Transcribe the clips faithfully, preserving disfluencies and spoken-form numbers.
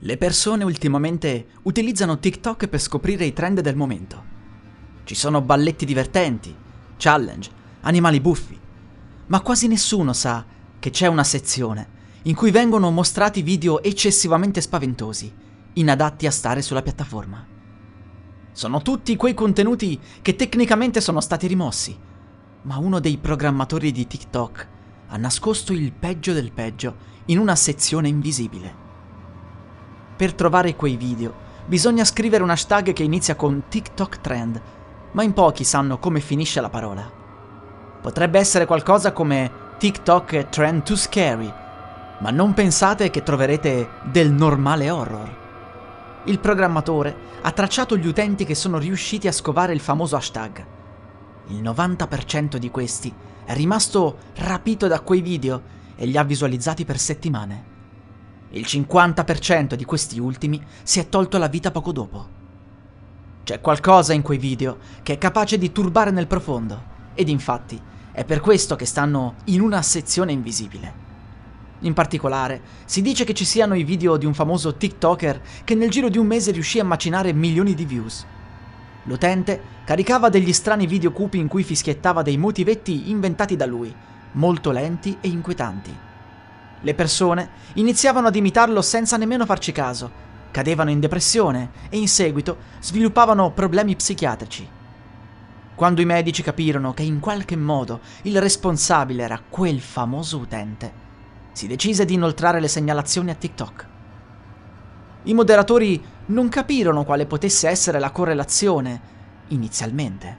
Le persone ultimamente utilizzano TikTok per scoprire i trend del momento. Ci sono balletti divertenti, challenge, animali buffi, ma quasi nessuno sa che c'è una sezione in cui vengono mostrati video eccessivamente spaventosi, inadatti a stare sulla piattaforma. Sono tutti quei contenuti che tecnicamente sono stati rimossi, ma uno dei programmatori di TikTok ha nascosto il peggio del peggio in una sezione invisibile. Per trovare quei video bisogna scrivere un hashtag che inizia con TikTok Trend, ma in pochi sanno come finisce la parola. Potrebbe essere qualcosa come TikTok Trend Too Scary, ma non pensate che troverete del normale horror. Il programmatore ha tracciato gli utenti che sono riusciti a scovare il famoso hashtag. Il novanta per cento di questi è rimasto rapito da quei video e li ha visualizzati per settimane. Il cinquanta per cento di questi ultimi si è tolto la vita poco dopo. C'è qualcosa in quei video che è capace di turbare nel profondo, ed infatti è per questo che stanno in una sezione invisibile. In particolare, si dice che ci siano i video di un famoso TikToker che nel giro di un mese riuscì a macinare milioni di views. L'utente caricava degli strani video cupi in cui fischiettava dei motivetti inventati da lui, molto lenti e inquietanti. Le persone iniziavano ad imitarlo senza nemmeno farci caso, cadevano in depressione e in seguito sviluppavano problemi psichiatrici. Quando i medici capirono che in qualche modo il responsabile era quel famoso utente, si decise di inoltrare le segnalazioni a TikTok. I moderatori non capirono quale potesse essere la correlazione inizialmente.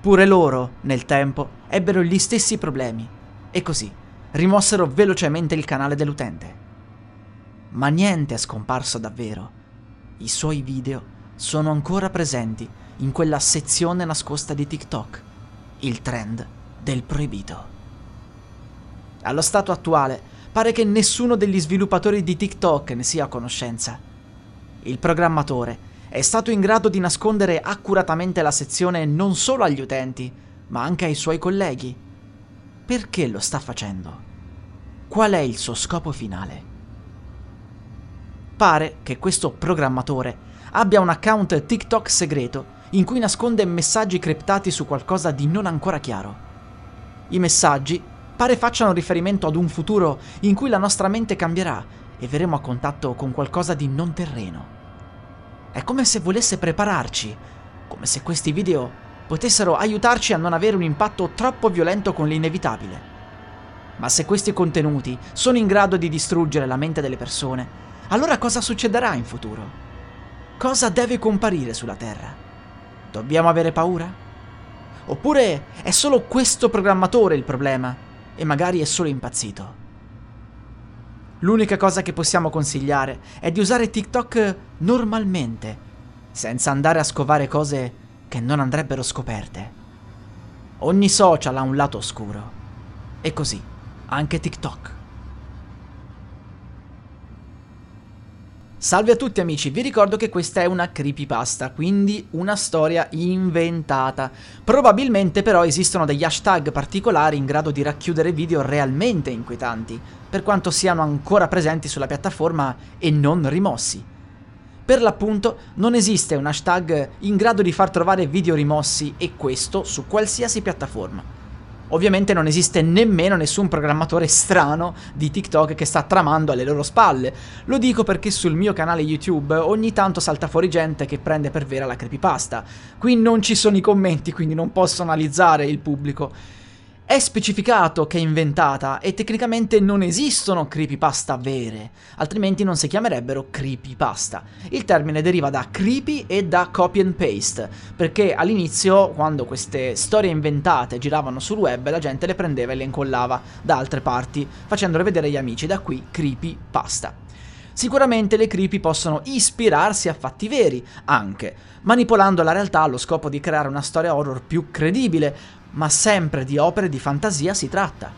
Pure loro, nel tempo, ebbero gli stessi problemi e così rimossero velocemente il canale dell'utente. Ma niente è scomparso davvero. I suoi video sono ancora presenti in quella sezione nascosta di TikTok, il trend del proibito. Allo stato attuale pare che nessuno degli sviluppatori di TikTok ne sia a conoscenza. Il programmatore è stato in grado di nascondere accuratamente la sezione non solo agli utenti, ma anche ai suoi colleghi. Perché lo sta facendo? Qual è il suo scopo finale? Pare che questo programmatore abbia un account TikTok segreto in cui nasconde messaggi criptati su qualcosa di non ancora chiaro. I messaggi pare facciano riferimento ad un futuro in cui la nostra mente cambierà e verremo a contatto con qualcosa di non terreno. È come se volesse prepararci, come se questi video potessero aiutarci a non avere un impatto troppo violento con l'inevitabile. Ma se questi contenuti sono in grado di distruggere la mente delle persone, allora cosa succederà in futuro? Cosa deve comparire sulla Terra? Dobbiamo avere paura? Oppure è solo questo programmatore il problema e magari è solo impazzito? L'unica cosa che possiamo consigliare è di usare TikTok normalmente, senza andare a scovare cose che non andrebbero scoperte. Ogni social ha un lato oscuro. E così anche TikTok. Salve a tutti amici, vi ricordo che questa è una creepypasta, quindi una storia inventata. Probabilmente però esistono degli hashtag particolari in grado di racchiudere video realmente inquietanti, per quanto siano ancora presenti sulla piattaforma e non rimossi. Per l'appunto non esiste un hashtag in grado di far trovare video rimossi, e questo su qualsiasi piattaforma. Ovviamente non esiste nemmeno nessun programmatore strano di TikTok che sta tramando alle loro spalle. Lo dico perché sul mio canale YouTube ogni tanto salta fuori gente che prende per vera la creepypasta. Qui non ci sono i commenti, quindi non posso analizzare il pubblico. È specificato che è inventata e tecnicamente non esistono creepypasta vere, altrimenti non si chiamerebbero creepypasta. Il termine deriva da creepy e da copy and paste, perché all'inizio, quando queste storie inventate giravano sul web, la gente le prendeva e le incollava da altre parti, facendole vedere agli amici, da qui creepypasta. Sicuramente le creepy possono ispirarsi a fatti veri, anche, manipolando la realtà allo scopo di creare una storia horror più credibile, ma sempre di opere di fantasia si tratta.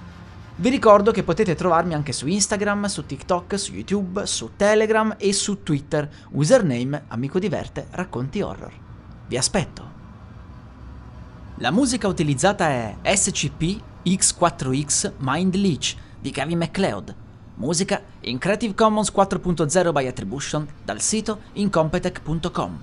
Vi ricordo che potete trovarmi anche su Instagram, su TikTok, su YouTube, su Telegram e su Twitter, username Amico Diverte Racconti Horror. Vi aspetto! La musica utilizzata è S C P X quattro X-Mind Leech di Kevin MacLeod. Musica in Creative Commons quattro punto zero by Attribution dal sito incompetech punto com.